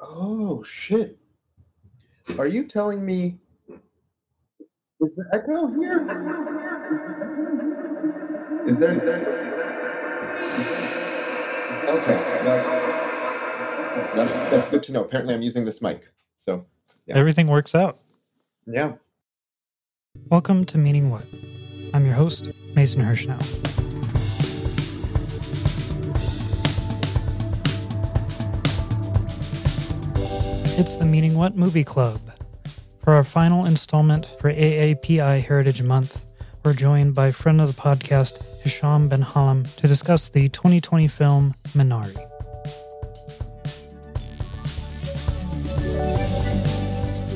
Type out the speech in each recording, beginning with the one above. Oh, shit. Are you telling me? Is the echo here? Is there? Okay, that's good to know. Apparently I'm using this mic, so yeah. Everything works out. Yeah. Welcome to Meaning What. I'm your host, Mason Hirschnow. It's the Meaning What Movie Club. For our final installment for AAPI Heritage Month, we're joined by friend of the podcast, Hisham Ben-Hallam, to discuss the 2020 film Minari.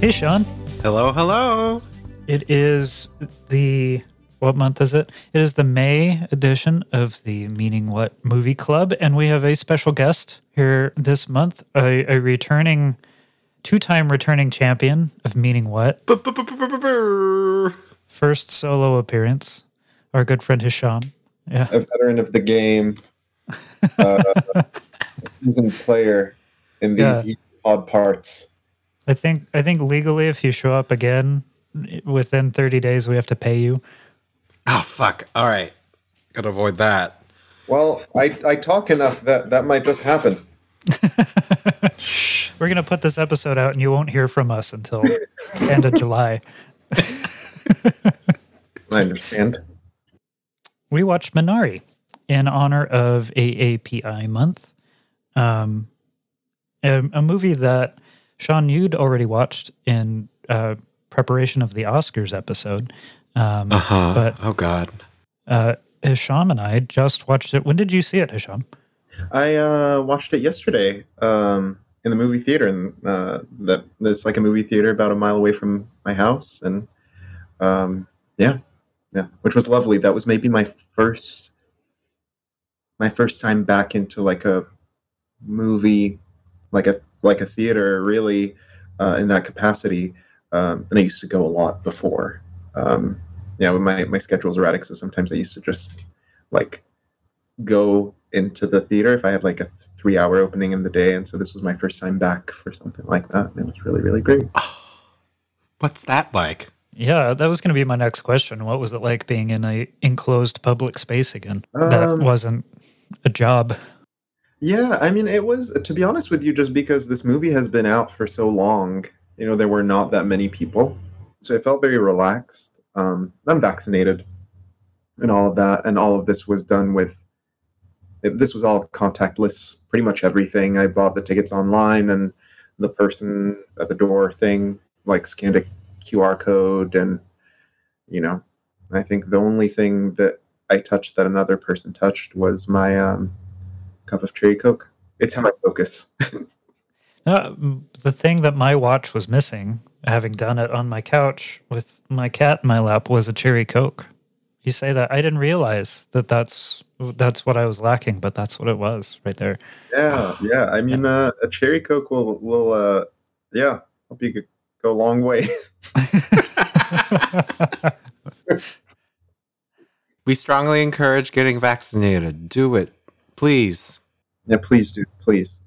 Hey, Sean. Hello. It is the, what month is it? It is the May edition of the Meaning What Movie Club, and we have a special guest here this month, a returning two-time returning champion of Meaning What. First solo appearance. Our good friend Hisham. Yeah. A veteran of the game. Seasoned player in these odd parts. I think legally, if you show up again within 30 days, we have to pay you. Oh, fuck. All right. Gotta avoid that. Well, I talk enough that might just happen. We're going to put this episode out and you won't hear from us until end of July. I understand. We watched Minari in honor of AAPI month. A movie that, Sean, you'd already watched in preparation of the Oscars episode. But oh, God. Hisham and I just watched it. When did you see it, Hisham? I watched it yesterday in the movie theater, and it's like a movie theater about a mile away from my house, and which was lovely. That was maybe my first time back into like a movie, like a theater, really in that capacity. And I used to go a lot before. My schedule's erratic, so sometimes I used to just like go into the theater if I had like a 3-hour opening in the day, and so this was my first time back for something like that, and it was really, really great. What's that like? Yeah, that was going to be my next question. What was it like being in a enclosed public space again? That wasn't a job. Yeah, I mean, it was, to be honest with you, just because this movie has been out for so long, you know, there were not that many people, so I felt very relaxed. I'm vaccinated and all of that, and all of this was done with, this was all contactless, pretty much everything. I bought the tickets online, and the person at the door thing, like, scanned a QR code. And, you know, I think the only thing that I touched that another person touched was my cup of cherry Coke. It's how I focus. The thing that my watch was missing, having done it on my couch with my cat in my lap, was a cherry Coke. You say that. I didn't realize that that's what I was lacking, but that's what it was right there. Yeah, yeah. I mean, a cherry Coke will help you go a long way. We strongly encourage getting vaccinated. Do it, please. Yeah, please do, please.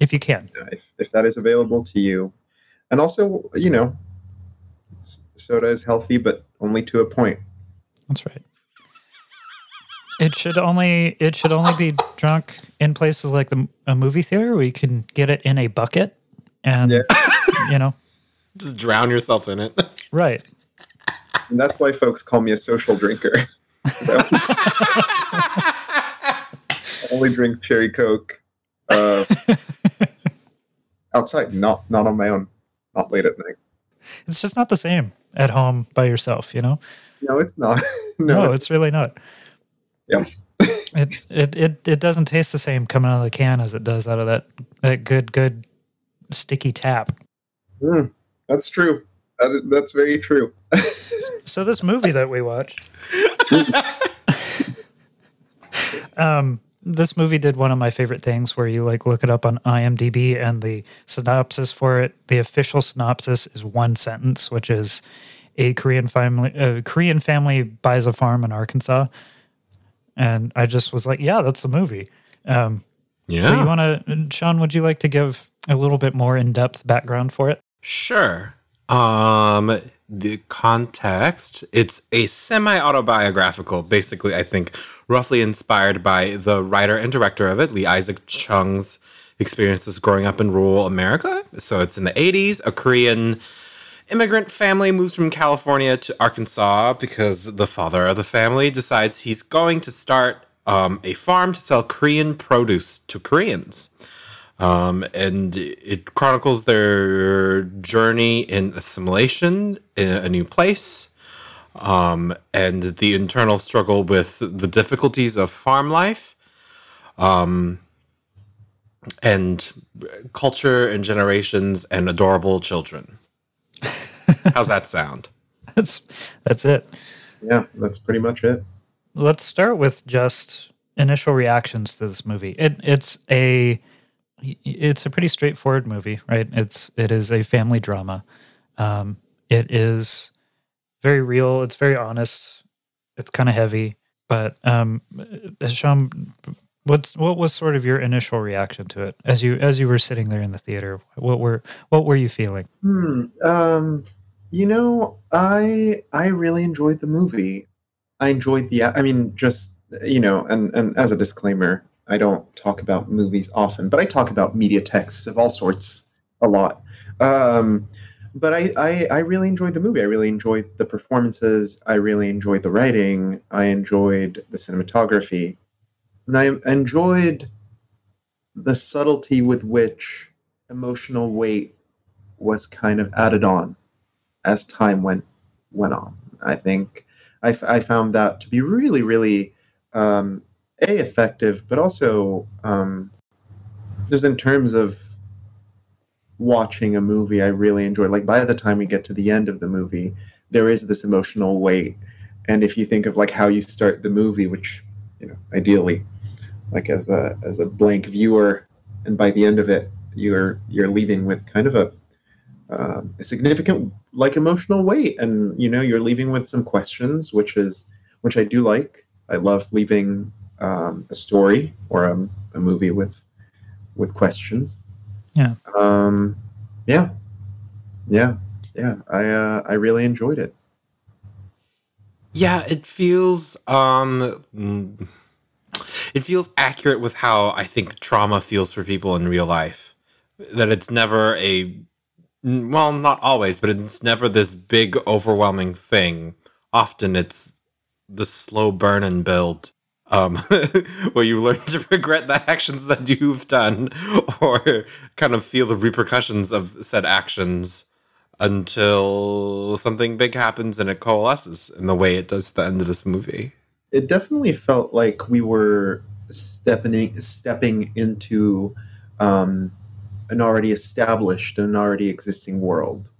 If you can. If that is available to you. And also, you know, soda is healthy, but only to a point. That's right. It should only be drunk in places like a movie theater where you can get it in a bucket and, you know. Just drown yourself in it. Right. And that's why folks call me a social drinker. So. I only drink cherry Coke outside, not on my own, not late at night. It's just not the same at home by yourself, you know? No, it's not. No, it's really not. Yeah. It doesn't taste the same coming out of the can as it does out of that good sticky tap. Mm, that's true. That's very true. So this movie that we watched, this movie did one of my favorite things where you like look it up on IMDb and the synopsis for it, the official synopsis is one sentence, which is a Korean family buys a farm in Arkansas. And I just was like, yeah, that's the movie. Yeah. Do you want to, Sean, would you like to give a little bit more in-depth background for it? Sure. The context, it's a semi-autobiographical, basically, I think, roughly inspired by the writer and director of it, Lee Isaac Chung's experiences growing up in rural America. So it's in the 80s, a Korean immigrant family moves from California to Arkansas because the father of the family decides he's going to start a farm to sell Korean produce to Koreans. And it chronicles their journey in assimilation in a new place, and the internal struggle with the difficulties of farm life, and culture and generations and adorable children. How's that sound? That's it. Yeah, that's pretty much it. Let's start with just initial reactions to this movie. It's a pretty straightforward movie, right? It is a family drama. It is very real. It's very honest. It's kind of heavy. But Hisham, what was sort of your initial reaction to it as you were sitting there in the theater? What were you feeling? I really enjoyed the movie. And as a disclaimer, I don't talk about movies often, but I talk about media texts of all sorts a lot. But I really enjoyed the movie. I really enjoyed the performances. I really enjoyed the writing. I enjoyed the cinematography. And I enjoyed the subtlety with which emotional weight was kind of added on as time went on. I think I found that to be really, really effective, but also just in terms of watching a movie, I really enjoyed. Like, by the time we get to the end of the movie, there is this emotional weight. And if you think of like how you start the movie, which, you know, ideally, like as a blank viewer, and by the end of it, you're leaving with kind of a significant like emotional weight, and you know you're leaving with some questions, which I do like. I love leaving a story or a movie with questions. Yeah. Yeah. I really enjoyed it. Yeah, it feels accurate with how I think trauma feels for people in real life. That it's never not always, but it's never this big overwhelming thing. Often it's the slow burn and build. Where you learn to regret the actions that you've done or kind of feel the repercussions of said actions until something big happens and it coalesces in the way it does at the end of this movie. It definitely felt like we were stepping into an already established and already existing world,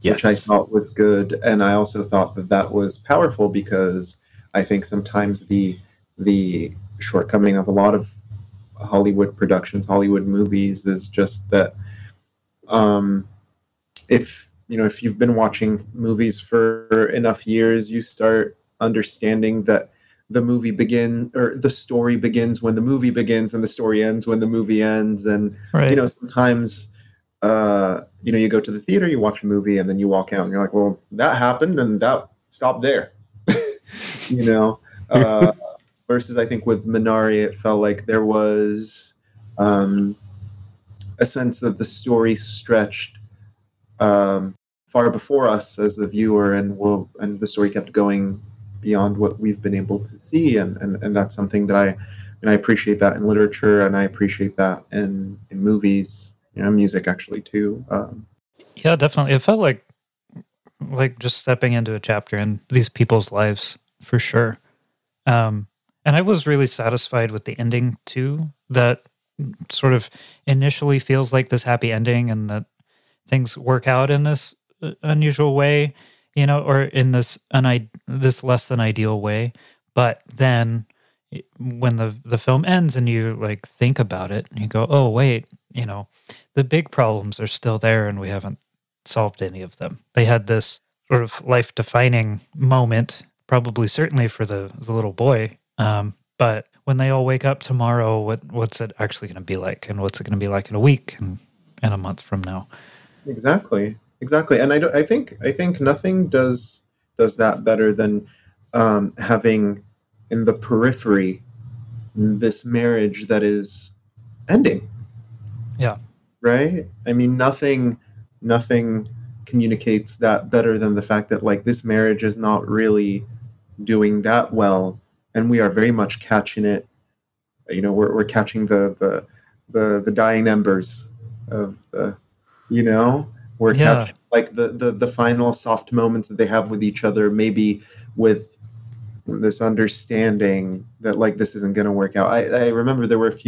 yes. Which I thought was good. And I also thought that was powerful because I think sometimes the shortcoming of a lot of Hollywood productions, Hollywood movies, is just that if you've been watching movies for enough years, you start understanding that the story begins when the movie begins and the story ends when the movie ends. And, right. You know, sometimes, you go to the theater, you watch a movie and then you walk out and you're like, well, that happened and that stopped there, Versus, I think, with Minari, it felt like there was a sense that the story stretched far before us as the viewer, and the story kept going beyond what we've been able to see, and that's something that I appreciate that in literature, and I appreciate that in movies, music actually too. Yeah, definitely, it felt like just stepping into a chapter in these people's lives for sure. And I was really satisfied with the ending, too, that sort of initially feels like this happy ending and that things work out in this unusual way, or in this less than ideal way. But then when the film ends and you, think about it and you go, oh, wait, the big problems are still there and we haven't solved any of them. They had this sort of life-defining moment, probably certainly for the little boy. But when they all wake up tomorrow, what's it actually going to be like? And what's it going to be like in a week? And in a month from now. Exactly. And I think nothing does that better than having in the periphery this marriage that is ending. Yeah. Right? I mean, nothing communicates that better than the fact that, like, this marriage is not really doing that well, and we are very much catching it. You know, we're catching the dying embers of the, you know, we're catching, like, the final soft moments that they have with each other, maybe with this understanding that, like, this isn't going to work out. I remember there was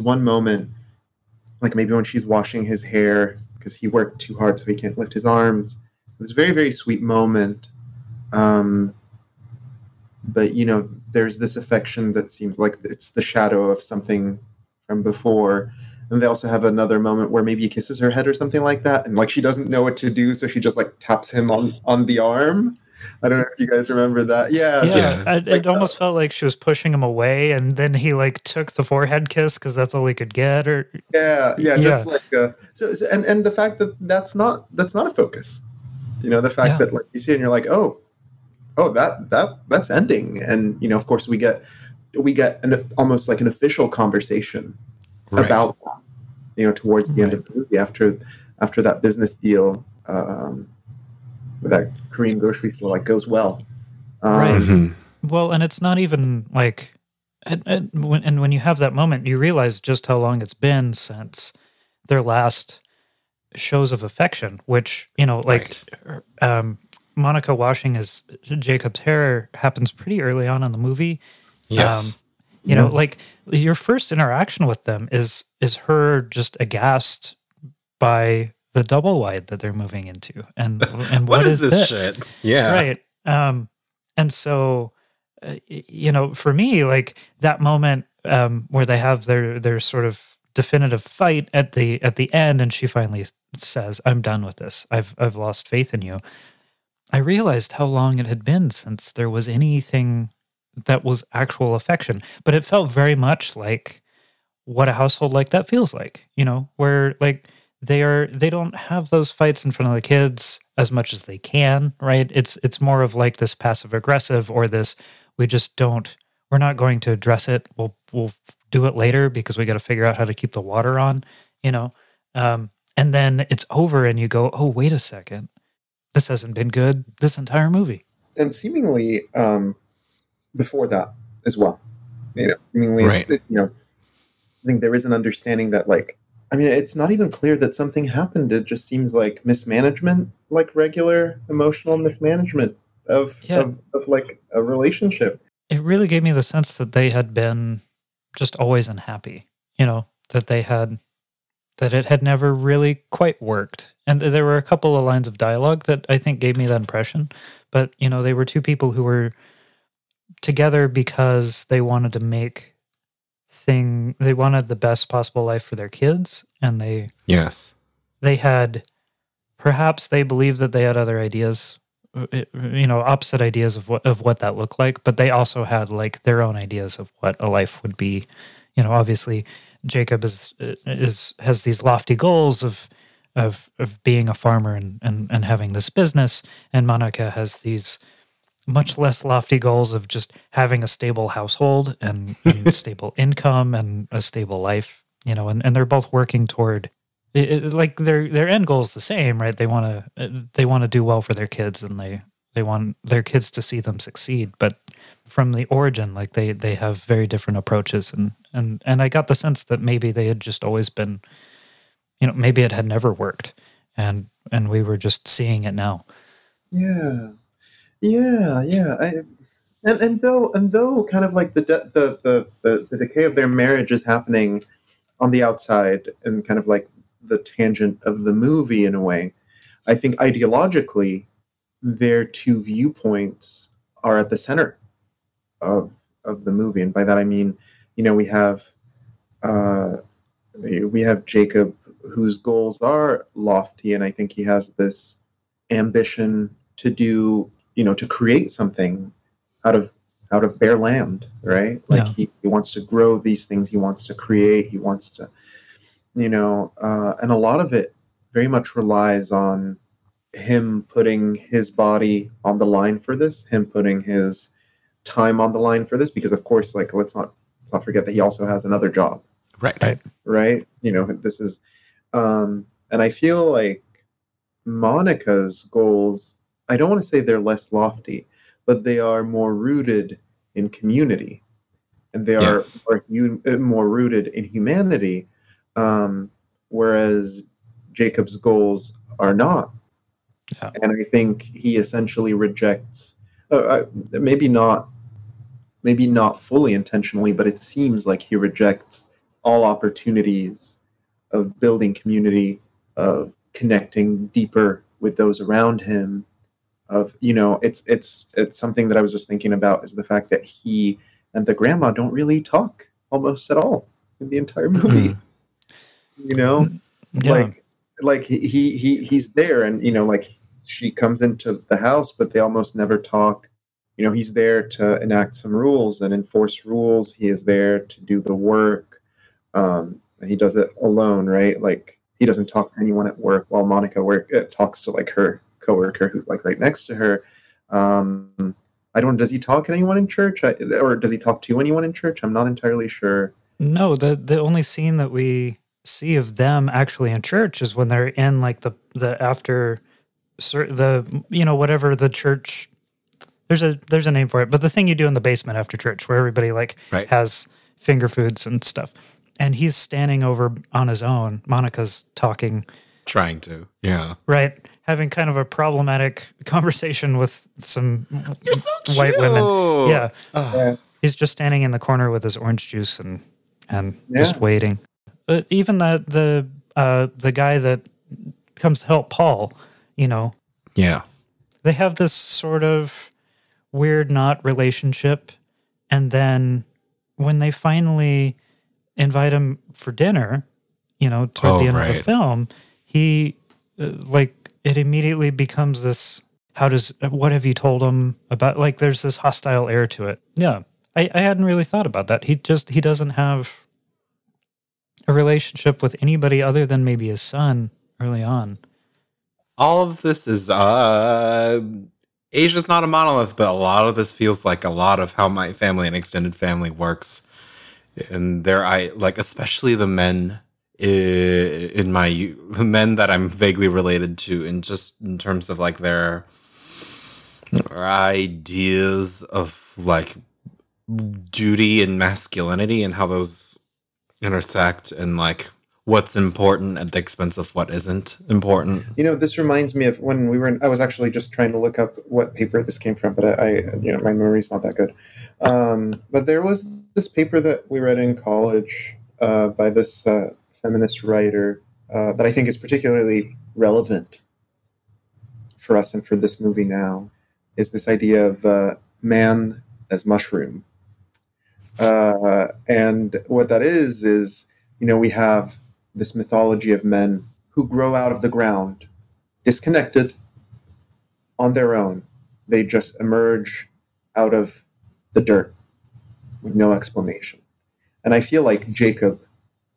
one moment, like, maybe when she's washing his hair because he worked too hard so he can't lift his arms. It was a very, very sweet moment. But, you know, there's this affection that seems like it's the shadow of something from before. And they also have another moment where maybe he kisses her head or something like that. And, like, she doesn't know what to do, so she just, like, taps him on the arm. I don't know if you guys remember that. It almost felt like she was pushing him away, and then he, like, took the forehead kiss because that's all he could get. Or just like so. And the fact that that's not a focus, you know, the fact that, like, you see it and you're like, oh, that's ending, and, you know, of course we get an almost like an official conversation about that, you know, towards the end of the movie after that business deal. With that Korean grocery store, like, goes well. Well, and it's not even like, and when you have that moment, you realize just how long it's been since their last shows of affection, which, you know, like, Monica washing his Jacob's hair happens pretty early on in the movie. Yes. You know, like, your first interaction with them is her just aghast by the double wide that they're moving into, and what is this shit? Yeah, right. And so, you know, for me, like, that moment where they have their sort of definitive fight at the end, and she finally says, "I'm done with this. I've lost faith in you." I realized how long it had been since there was anything that was actual affection, but it felt very much like what a household like that feels like. You know, where, like, they don't have those fights in front of the kids as much as they can, right? It's more of like this passive aggressive, or this, we're not going to address it. We'll do it later because we got to figure out how to keep the water on, you know? And then it's over and you go, oh, wait a second. This hasn't been good this entire movie. And seemingly before that as well, you know, seemingly, you know, I think there is an understanding that, like, I mean, it's not even clear that something happened. It just seems like mismanagement, like regular emotional mismanagement of like a relationship. It really gave me the sense that they had been just always unhappy, you know, that it had never really quite worked. And there were a couple of lines of dialogue that I think gave me that impression. But, you know, they were two people who were together because they wanted to make thing, they wanted the best possible life for their kids, and they had, perhaps they believed that they had other ideas, you know, opposite ideas of what that looked like, but they also had, like, their own ideas of what a life would be. You know, obviously Jacob has these lofty goals of being a farmer and having this business, and Monica has these much less lofty goals of just having a stable household and stable income and a stable life, you know, and they're both working toward it, like, their end goal is the same, right? They want to do well for their kids, and they want their kids to see them succeed. But from the origin, like, they have very different approaches. And I got the sense that maybe they had just always been, you know, maybe it had never worked, and we were just seeing it now. Yeah. Yeah. And though kind of like the decay of their marriage is happening on the outside and kind of like the tangent of the movie in a way, I think ideologically their two viewpoints are at the center of the movie. And by that I mean, you know, we have Jacob, whose goals are lofty, and I think he has this ambition to do, you know, to create something out of bare land, right? Like he wants to grow these things, he wants to create, he wants to and a lot of it very much relies on him putting his body on the line for this, him putting his time on the line for this, because of course, like, let's not forget that he also has another job. Right. This is, and I feel like Monica's goals, I don't want to say they're less lofty, but they are more rooted in community, and they are more rooted in humanity. Whereas Jacob's goals are not. Yeah. And I think he essentially rejects, maybe not fully intentionally, but it seems like he rejects all opportunities of building community, of connecting deeper with those around him, of, it's something that I was just thinking about, is the fact that he and the grandma don't really talk almost at all in the entire movie. Like he's there, and she comes into the house, but they almost never talk. He's there to enact some rules and enforce rules. He is there to do the work. He does it alone, right? Like, he doesn't talk to anyone at work, while Monica talks to like her coworker who's like right next to her. I don't. Does he talk to anyone in church, or does he talk to anyone in church? I'm not entirely sure. No, the only scene that we see of them actually in church is when they're in like the after the whatever the church, there's a name for it, but the thing you do in the basement after church where everybody has finger foods and stuff, and he's standing over on his own. Monica's talking, trying to having kind of a problematic conversation with some white women. He's just standing in the corner with his orange juice and just waiting. But even the guy that comes to help Paul, they have this sort of weird not relationship. And then when they finally invite him for dinner, toward the end of the film, he it immediately becomes this. What have you told him about? Like, there's this hostile air to it. Yeah, I hadn't really thought about that. He doesn't have a relationship with anybody other than maybe his son early on. All of this is Asia's not a monolith, but a lot of this feels like a lot of how my family and extended family works. And especially the men in my men that I'm vaguely related to, and just in terms of like their ideas of like duty and masculinity, and how those intersect, and like what's important at the expense of what isn't important. This reminds me of when we were I was actually just trying to look up what paper this came from, but I my memory's not that good. But there was this paper that we read in college by this feminist writer that I think is particularly relevant for us and for this movie now, is this idea of man as mushroom. And what that is, we have this mythology of men who grow out of the ground, disconnected, on their own. They just emerge out of the dirt with no explanation. And I feel like Jacob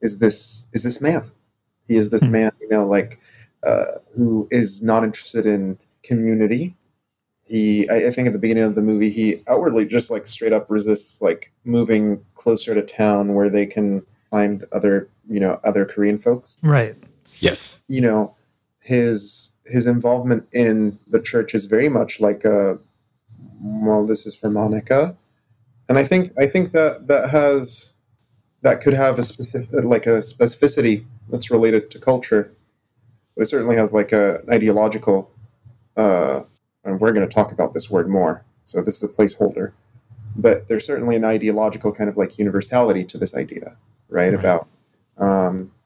is this man. He is this man, who is not interested in community. I think at the beginning of the movie, he outwardly just like straight up resists like moving closer to town where they can find other Korean folks. Right. Yes. His involvement in the church is very much like this is for Monica, and I think that could have a specificity that's related to culture, but it certainly has like an ideological. And we're going to talk about this word more, so this is a placeholder. But there's certainly an ideological kind of like universality to this idea, right? About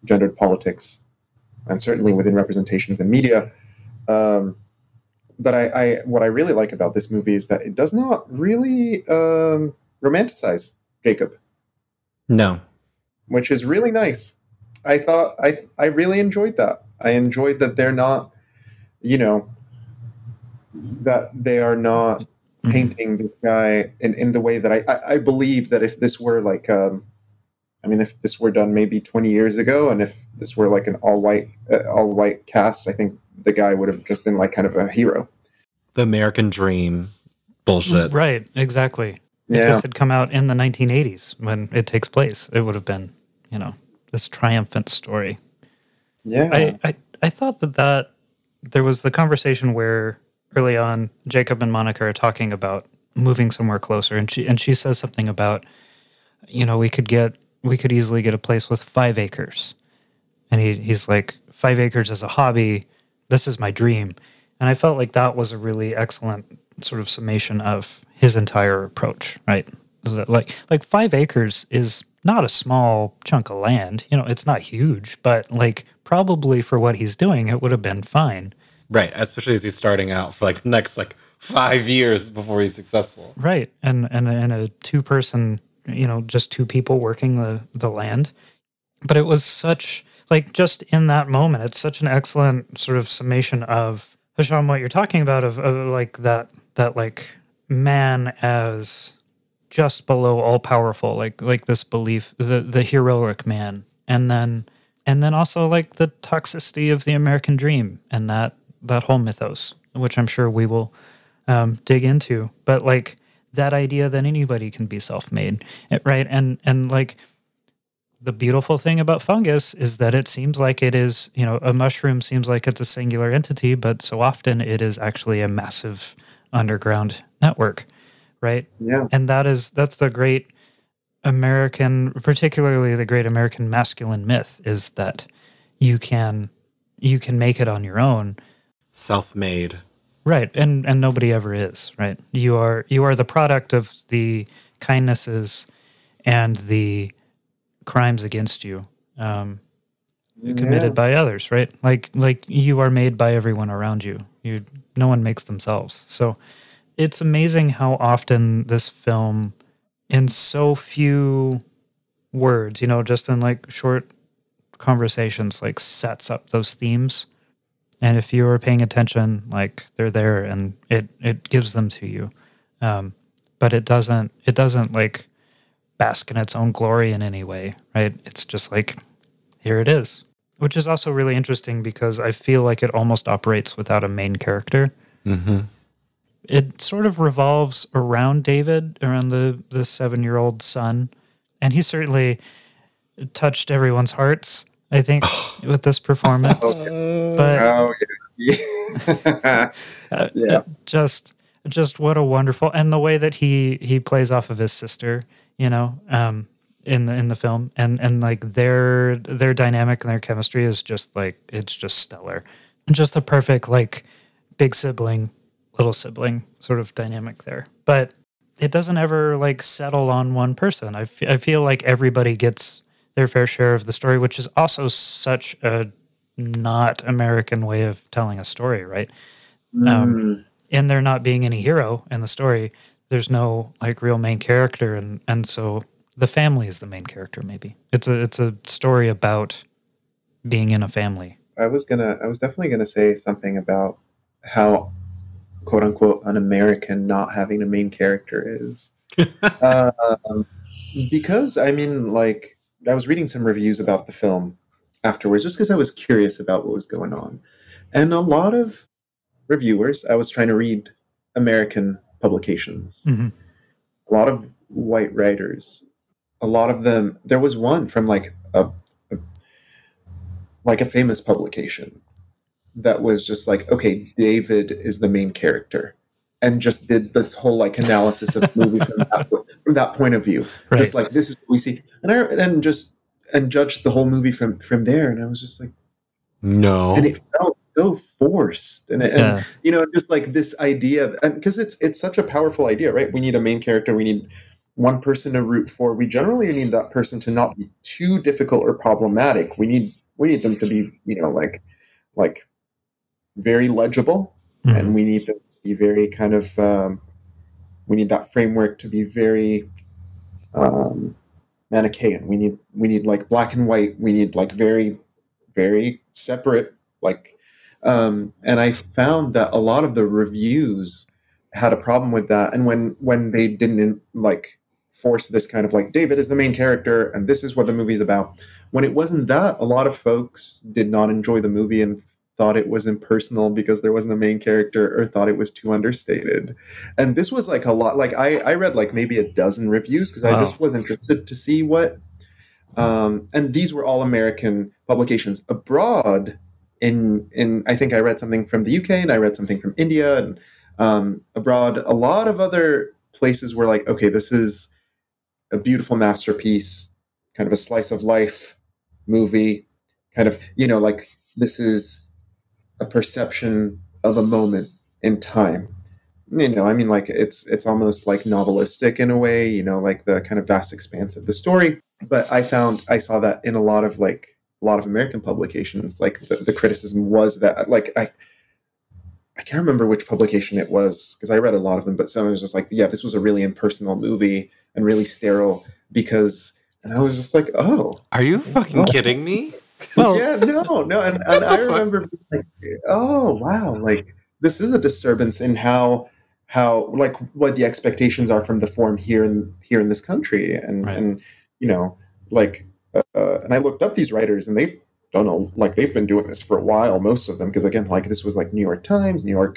gendered politics, and certainly within representations in media. But what I really like about this movie is that it does not really romanticize Jacob. No. Which is really nice. I thought I really enjoyed that. I enjoyed that they're not, that they are not painting this guy in the way that I believe that if this were like I mean, if this were done maybe 20 years ago, and if this were like an all white cast, I think the guy would have just been like kind of a hero. The American dream bullshit. Right, exactly. Yeah. If this had come out in the 1980s when it takes place, it would have been, you know, this triumphant story. Yeah. I thought that there was the conversation where early on Jacob and Monica are talking about moving somewhere closer, and she says something about, you know, we could easily get a place with 5 acres. And he's like, 5 acres is a hobby. This is my dream. And I felt like that was a really excellent sort of summation of his entire approach, right? Like 5 acres is not a small chunk of land. You know, it's not huge, but like probably for what he's doing, it would have been fine. Right, especially as he's starting out for like the next like 5 years before he's successful. Right, and a two-person, you know, just two people working the land. But it was such, like just in that moment, it's such an excellent sort of summation of, Hisham, what you're talking about of like that like man as just below all powerful, like this belief, the heroic man. And then also like the toxicity of the American dream and that whole mythos, which I'm sure we will dig into. But like that idea that anybody can be self-made, right? And like the beautiful thing about fungus is that it seems like it is, you know, a mushroom seems like it's a singular entity, but so often it is actually a massive underground network, right? Yeah. And that's the great American, particularly the great American masculine myth, is that you can make it on your own. Self-made. Right, and nobody ever is, right? You are the product of the kindnesses and the crimes against you committed by others, right? Like you are made by everyone around you. No one makes themselves. So it's amazing how often this film, in so few words, you know, just in like short conversations, like sets up those themes. And if you are paying attention, like they're there, and it gives them to you, but it doesn't like bask in its own glory in any way, right? It's just like, here it is, which is also really interesting because I feel like it almost operates without a main character. Mm-hmm. It sort of revolves around David, around the 7-year-old son, and he certainly touched everyone's hearts, I think, with this performance. Just what a wonderful, and the way that he plays off of his sister, you know, in the film, and like their dynamic and their chemistry is just like, it's just stellar, just the perfect like big sibling, little sibling sort of dynamic there. But it doesn't ever like settle on one person. I feel like everybody gets their fair share of the story, which is also such a not American way of telling a story, right? In there not being any hero in the story, there's no like real main character, and so the family is the main character. Maybe it's a story about being in a family. I was definitely gonna say something about how quote unquote un-American not having a main character is, because I mean, like I was reading some reviews about the film afterwards, just because I was curious about what was going on. And a lot of reviewers, I was trying to read American publications, mm-hmm. a lot of white writers, a lot of them, there was one from like a famous publication that was just like, okay, David is the main character, and just did this whole like analysis of the movie from that point of view. Right. Just like, this is what we see. And judged the whole movie from there, and I was just like, no. And it felt so forced, and you know, just like this idea, because it's such a powerful idea, right? We need a main character, we need one person to root for. We generally need that person to not be too difficult or problematic. We need them to be, you know, like very legible, mm-hmm. and we need them to be very kind of we need that framework to be very Manichaean. We need like black and white. We need like very, very separate. Like, and I found that a lot of the reviews had a problem with that. And when they didn't like force this kind of like, David is the main character and this is what the movie's about. When it wasn't that, a lot of folks did not enjoy the movie and thought it was impersonal because there wasn't a main character, or thought it was too understated. And this was like a lot, like I read like maybe a dozen reviews because I just was interested to see what, and these were all American publications. Abroad, in I think I read something from the UK and I read something from India, and abroad, a lot of other places were like, okay, this is a beautiful masterpiece, kind of a slice of life movie, kind of, you know, like this is a perception of a moment in time. You know, I mean, like it's almost like novelistic in a way, you know, like the kind of vast expanse of the story. But I saw that in a lot of American publications, like the criticism was that, like, I can't remember which publication it was because I read a lot of them, but someone was just like, yeah, this was a really impersonal movie and really sterile because, and I was just like, oh. Are you fucking kidding me? Well, yeah, no. And I remember being like, oh, wow. Like, this is a disturbance in how like what the expectations are from the form here in this country. And, right. And you know, like, and I looked up these writers and they've, don't know, like they've been doing this for a while, most of them, because again, like this was like New York Times, New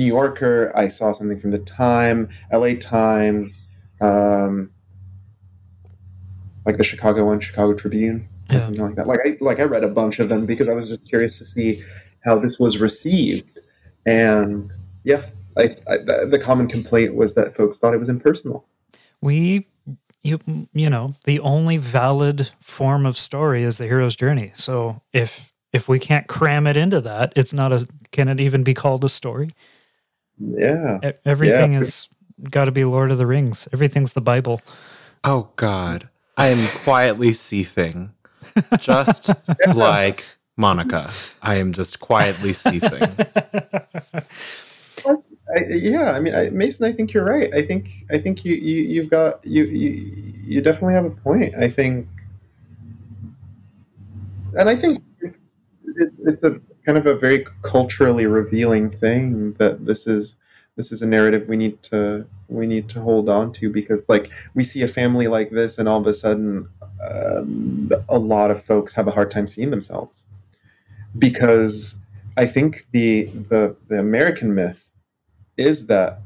Yorker. I saw something from the Time, LA Times, like the Chicago one, Chicago Tribune, yeah. Something like that. Like I read a bunch of them because I was just curious to see how this was received. And yeah, the common complaint was that folks thought it was impersonal. You know, the only valid form of story is the hero's journey. So if we can't cram it into that, can it even be called a story? Yeah. Everything has got to be Lord of the Rings. Everything's the Bible. Oh, God. I am quietly seething. Just like Monica. I am just quietly seething. Mason, I think you're right. I think you've got you definitely have a point. I think, and I think it's a kind of a very culturally revealing thing that this is a narrative we need to hold on to, because like we see a family like this and all of a sudden a lot of folks have a hard time seeing themselves, because I think the American myth is that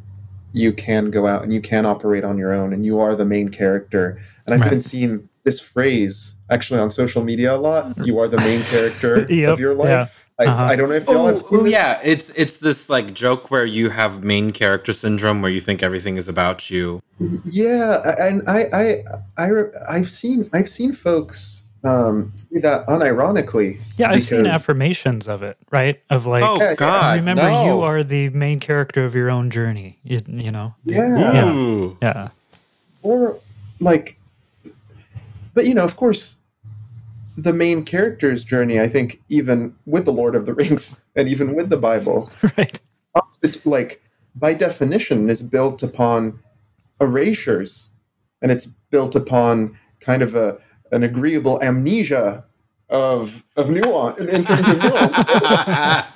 you can go out and you can operate on your own and you are the main character. And I've been seeing this phrase actually on social media a lot. You are the main character of your life. Yeah. Uh-huh. I don't know if y'all have seen it. Yeah, it's this like joke where you have main character syndrome where you think everything is about you. Yeah, and I've seen folks see that unironically. Yeah, I've seen affirmations of it, right? Of like, oh God, remember you are the main character of your own journey. You know. Yeah. Or like, but you know, of course, the main character's journey, I think, even with the Lord of the Rings and even with the Bible, right? Like by definition, is built upon erasures, and it's built upon kind of an agreeable amnesia of nuance in terms of nuance.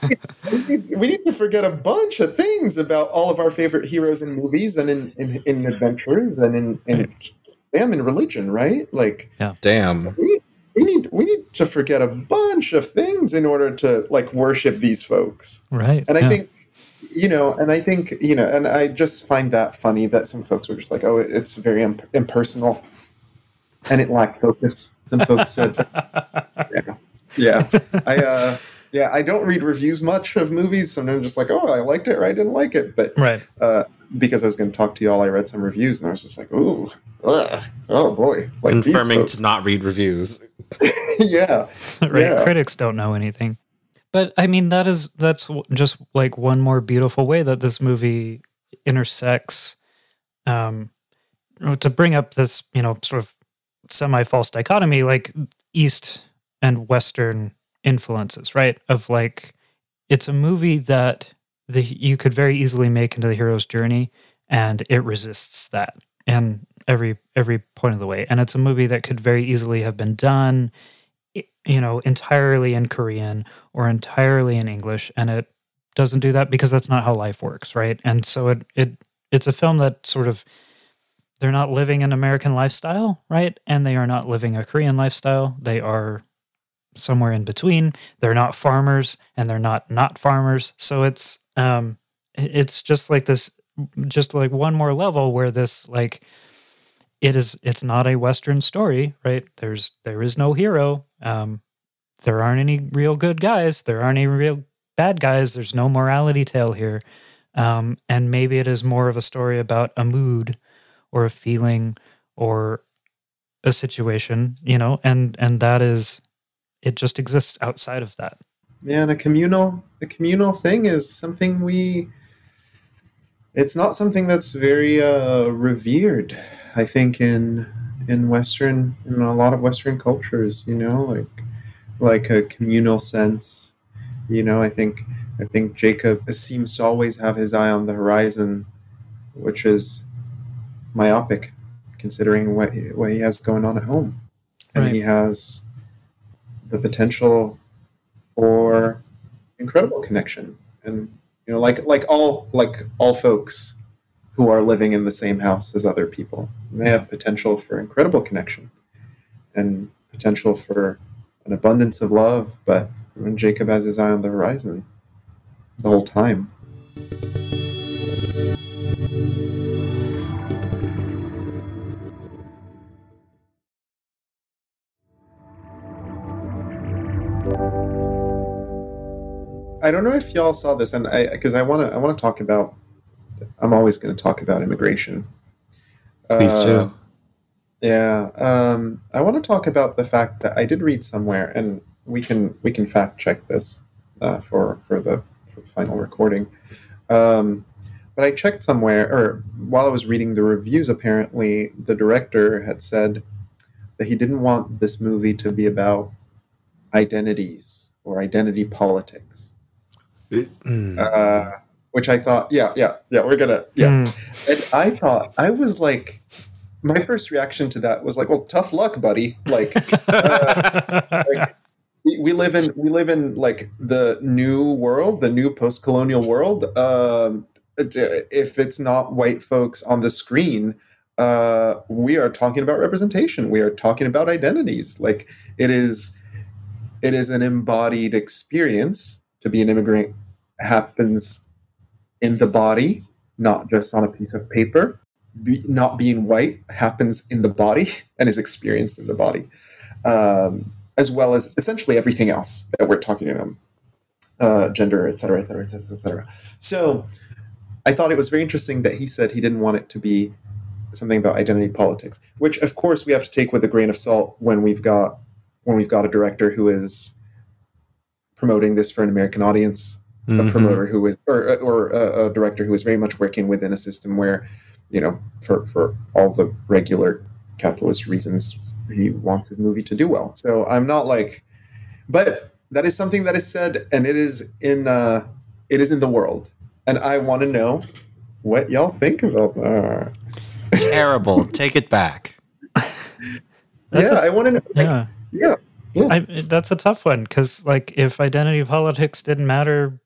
we need to forget a bunch of things about all of our favorite heroes in movies and in adventures and in religion, right? Like, yeah. Damn. We need to forget a bunch of things in order to like worship these folks. Right. And I think I just find that funny that some folks were just like, oh, it's very impersonal. And it lacked focus. Some folks said that. Yeah. I don't read reviews much of movies. Sometimes I'm just like, oh, I liked it or I didn't like it. But because I was going to talk to y'all, I read some reviews and I was just like, ooh, oh boy. Like confirming these to not read reviews. Yeah. Right. Yeah. Critics don't know anything. But I mean, that's just like one more beautiful way that this movie intersects. To bring up this, you know, sort of semi-false dichotomy, like East and Western influences, right? Of like, it's a movie that you could very easily make into the hero's journey, and it resists that in every point of the way. And it's a movie that could very easily have been done, you know, entirely in Korean or entirely in English, and it doesn't do that because that's not how life works, right? And so it's a film that sort of they're not living an American lifestyle, right? And they are not living a Korean lifestyle. They are somewhere in between. They're not farmers, and they're not farmers. So it's just like this, just like one more level where this, like, it's not a Western story, right? There is no hero. There aren't any real good guys. There aren't any real bad guys. There's no morality tale here. And maybe it is more of a story about a mood or a feeling or a situation, you know, and that is, it just exists outside of that. Man, a communal thing is something it's not something that's very revered, I think, in a lot of Western cultures, you know, like a communal sense, you know. I think Jacob seems to always have his eye on the horizon, which is myopic, considering what he has going on at home, and right. He has the potential for incredible connection, and you know, like all folks who are living in the same house as other people, and they have potential for incredible connection and potential for an abundance of love. But when Jacob has his eye on the horizon the whole time. I don't know if y'all saw this, and because I want to talk about. I'm always going to talk about immigration. Please do. Yeah, I want to talk about the fact that I did read somewhere, and we can fact check this for the final recording. But I checked somewhere, or while I was reading the reviews, apparently the director had said that he didn't want this movie to be about identities or identity politics. Which I thought, And I was like, my first reaction to that was like, well, tough luck, buddy. Like, we live in like the new world, the new post-colonial world. If it's not white folks on the screen, we are talking about representation. We are talking about identities. Like, it is an embodied experience. To be an immigrant happens in the body, not just on a piece of paper. Not being white happens in the body and is experienced in the body, as well as essentially everything else that we're talking about, gender, etc., etc., etc., etc. So I thought it was very interesting that he said he didn't want it to be something about identity politics, which of course we have to take with a grain of salt when we've got a director who is promoting this for an American audience. Mm-hmm. A promoter who is, or a director who is very much working within a system where, you know, for all the regular capitalist reasons, he wants his movie to do well. So I'm not like, but that is something that is said, and it is in the world. And I want to know what y'all think about that. Terrible. Take it back. I want to know. Like, yeah. Yeah. That's a tough one, because like if identity politics didn't matter,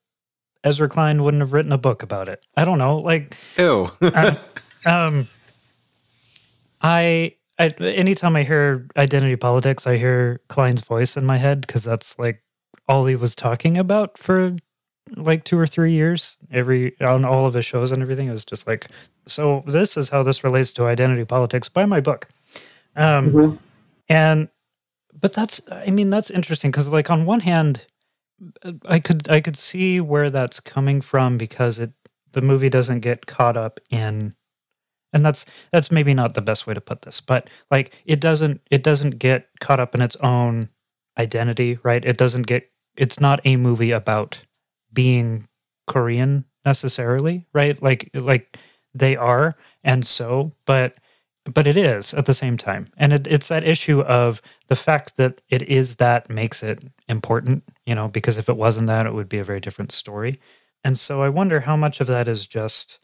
Ezra Klein wouldn't have written a book about it. I don't know. Like, ew. I anytime I hear identity politics, I hear Klein's voice in my head, because that's like all he was talking about for like 2 or 3 years. On all of his shows and everything, it was just like, so this is how this relates to identity politics. Buy my book, mm-hmm. But that's interesting, because like on one hand, I could see where that's coming from, because the movie doesn't get caught up in, and that's maybe not the best way to put this, but like it doesn't get caught up in its own identity, right? It's not a movie about being Korean necessarily, right? Like they are, and so, but it is at the same time. And it's that issue of the fact that it is, that makes it important, you know, because if it wasn't that, it would be a very different story. And so I wonder how much of that is just,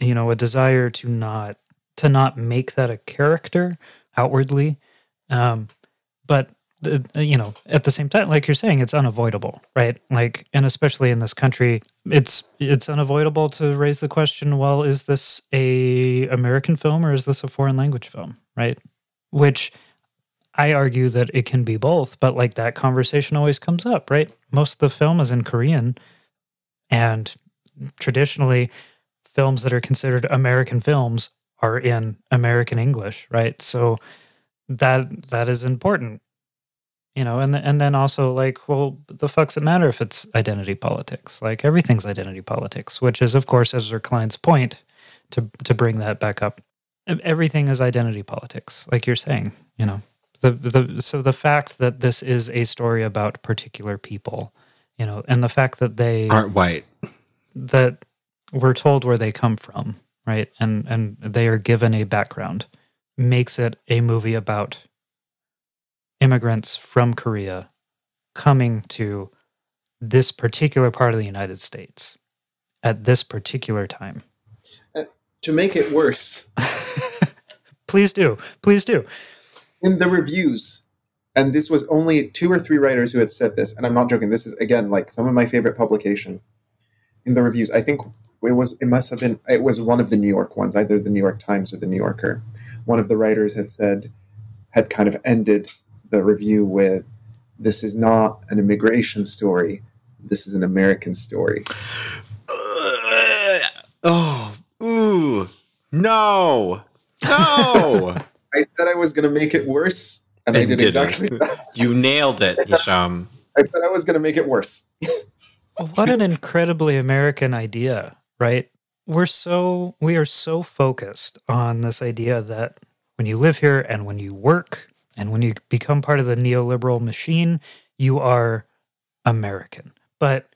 you know, a desire to not make that a character outwardly. But you know, at the same time, like you're saying, it's unavoidable, right? Like, and especially in this country, it's unavoidable to raise the question, well, is this a American film or is this a foreign language film, right? Which I argue that it can be both, but like that conversation always comes up, right? Most of the film is in Korean, and traditionally films that are considered American films are in American English, right? So that is important. You know, and then also, like, well, the fuck's it matter if it's identity politics? Like, everything's identity politics, which is, of course, as Klein's point, to bring that back up, everything is identity politics, like you're saying. You know, so the fact that this is a story about particular people, you know, and the fact that they aren't white, that we're told where they come from, right, and they are given a background, makes it a movie about immigrants from Korea coming to this particular part of the United States at this particular time. To make it worse. Please do. In the reviews, and this was only 2 or 3 writers who had said this, and I'm not joking, this is, again, like some of my favorite publications. In the reviews, I think it was one of the New York ones, either the New York Times or the New Yorker. One of the writers had kind of ended the review with, "This is not an immigration story. This is an American story." Oh, ooh, no! I said I was going to make it worse, and I did exactly that. You nailed it, Hisham. I said I was going to make it worse. What an incredibly American idea, right? We are so focused on this idea that when you live here and when you work, and when you become part of the neoliberal machine, you are American. But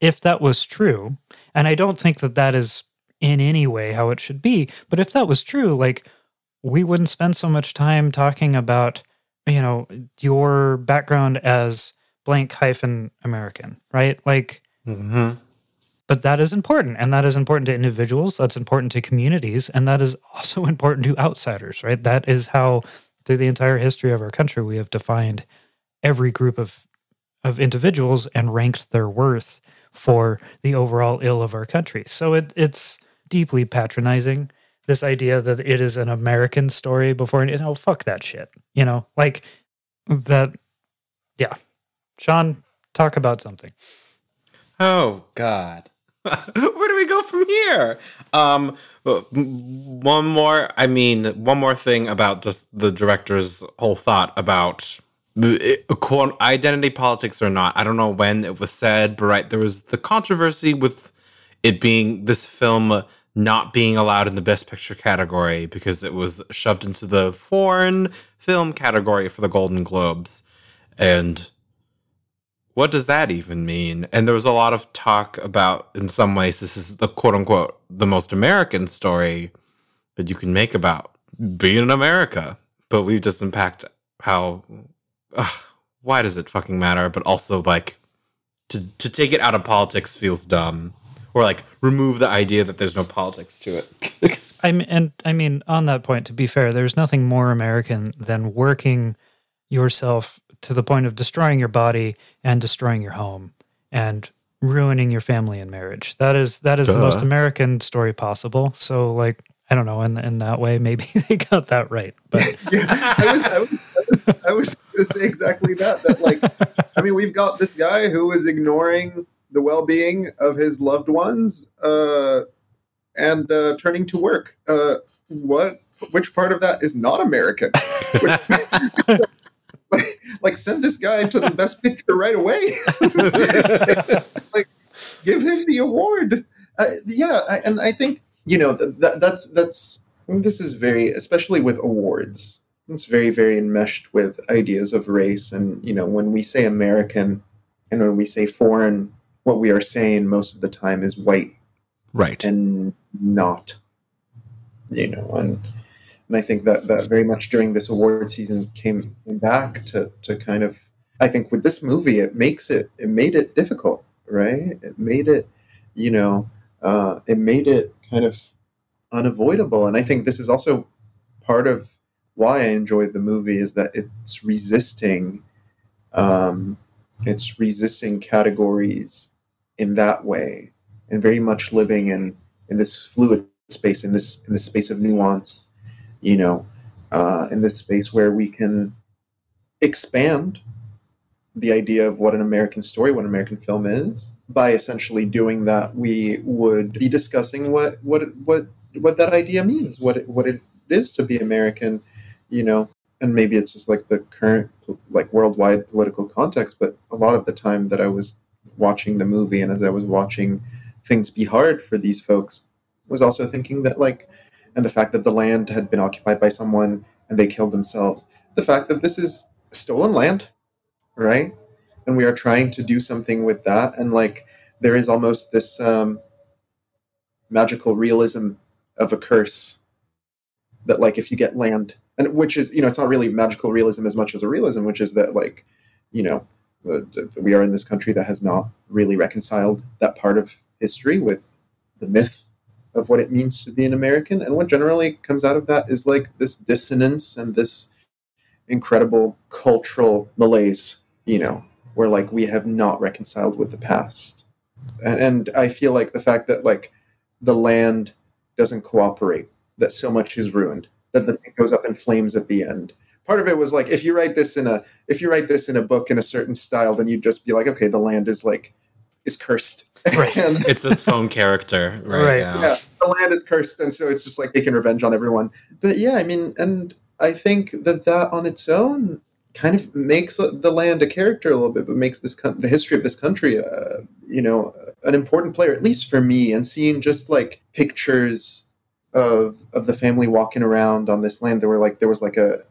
if that was true, and I don't think that is in any way how it should be, but if that was true, like, we wouldn't spend so much time talking about, you know, your background as _American, right? Like, mm-hmm. But that is important, and that is important to individuals, that's important to communities, and that is also important to outsiders, right? That is how, through the entire history of our country, we have defined every group of individuals and ranked their worth for the overall ill of our country. So it's deeply patronizing, this idea that it is an American story before, you know, fuck that shit. You know, like that, yeah. Sean, talk about something. Oh, God. Where do we go from here? One more thing about just the director's whole thought about identity politics or not. I don't know when it was said, but right, there was the controversy with it being this film not being allowed in the Best Picture category because it was shoved into the foreign film category for the Golden Globes. And what does that even mean? And there was a lot of talk about, in some ways, this is the quote-unquote the most American story that you can make about being in America. But we've just unpacked how, why does it fucking matter? But also, like, to take it out of politics feels dumb. Or, like, remove the idea that there's no politics to it. I mean, on that point, to be fair, there's nothing more American than working yourself to the point of destroying your body and destroying your home and ruining your family and marriage. That is the most American story possible. So, like, I don't know, in that way, maybe they got that right. But yeah, I was going to say exactly that. That, like, I mean, we've got this guy who is ignoring the well-being of his loved ones and turning to work. Which part of that is not American? Like, send this guy to the Best Picture right away. Like, give him the award. And I think, you know, that's this is very, especially with awards, it's very, very enmeshed with ideas of race. And, you know, when we say American and when we say foreign, what we are saying most of the time is white. Right. And not, you know, And I think that very much during this award season came back to kind of, I think with this movie, it made it difficult, right? It made it, you know, kind of unavoidable. And I think this is also part of why I enjoyed the movie, is that it's resisting It's resisting categories in that way, and very much living in this fluid space, in this space of nuance, you know, in this space where we can expand the idea of what an American story, what an American film is. By essentially doing that, we would be discussing what that idea means, what it is to be American, you know. And maybe it's just like the current, like worldwide political context, but a lot of the time that I was watching the movie and as I was watching things be hard for these folks, I was also thinking that like, and the fact that the land had been occupied by someone and they killed themselves, the fact that this is stolen land, right? And we are trying to do something with that. And like, there is almost this magical realism of a curse that like, if you get land, and which is, you know, it's not really magical realism as much as a realism, which is that like, you know, we are in this country that has not really reconciled that part of history with the myth of what it means to be an American. And what generally comes out of that is like this dissonance and this incredible cultural malaise, you know, where like we have not reconciled with the past. And I feel like the fact that like the land doesn't cooperate, that so much is ruined, that the thing goes up in flames at the end. Part of it was like, if you write this in a book in a certain style, then you'd just be like, okay, the land is cursed. Right. And, it's its own character, right? Yeah, the land is cursed, and so it's just like taking revenge on everyone. But yeah, I mean, and I think that on its own kind of makes the land a character a little bit, but makes the history of this country, you know, an important player, at least for me. And seeing just like pictures of the family walking around on this land, there was a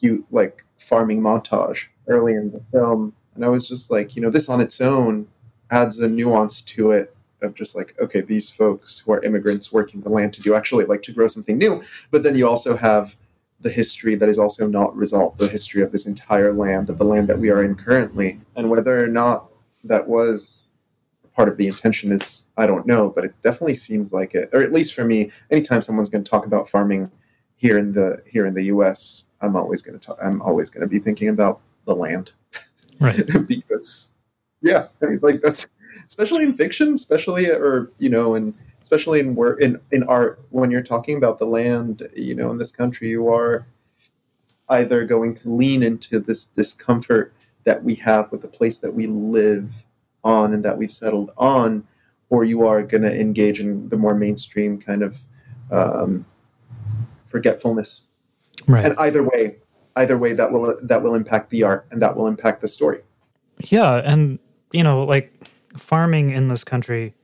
cute like farming montage early in the film, and I was just like, you know, this on its own adds a nuance to it of just like, okay, these folks who are immigrants working the land to do actually like to grow something new, but then you also have the history that is also not resolved, the history of this entire land, of the land that we are in currently, and whether or not that was part of the intention is, I don't know, but it definitely seems like it, or at least for me, anytime someone's going to talk about farming here in the US, I'm always going to be thinking about the land. Right. Because yeah, I mean, like that's, especially in fiction, especially in art, when you're talking about the land, you know, in this country, you are either going to lean into this discomfort that we have with the place that we live on and that we've settled on, or you are going to engage in the more mainstream kind of forgetfulness. Right. And either way, that will impact the art and that will impact the story. Yeah, and you know, like farming in this country,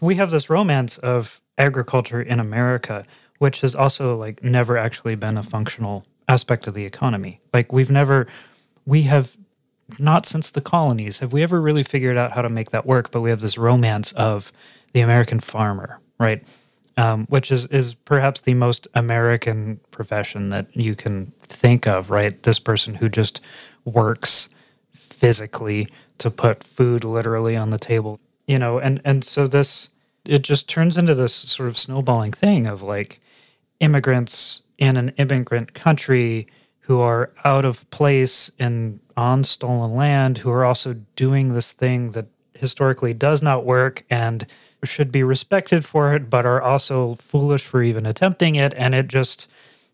we have this romance of agriculture in America, which has also like never actually been a functional aspect of the economy. Like not since the colonies have we ever really figured out how to make that work, but we have this romance of the American farmer, right? Which is perhaps the most American profession that you can think of, right? This person who just works physically to put food literally on the table, you know, and so this, it just turns into this sort of snowballing thing of like immigrants in an immigrant country who are out of place and on stolen land, who are also doing this thing that historically does not work and should be respected for it, but are also foolish for even attempting it. And it just,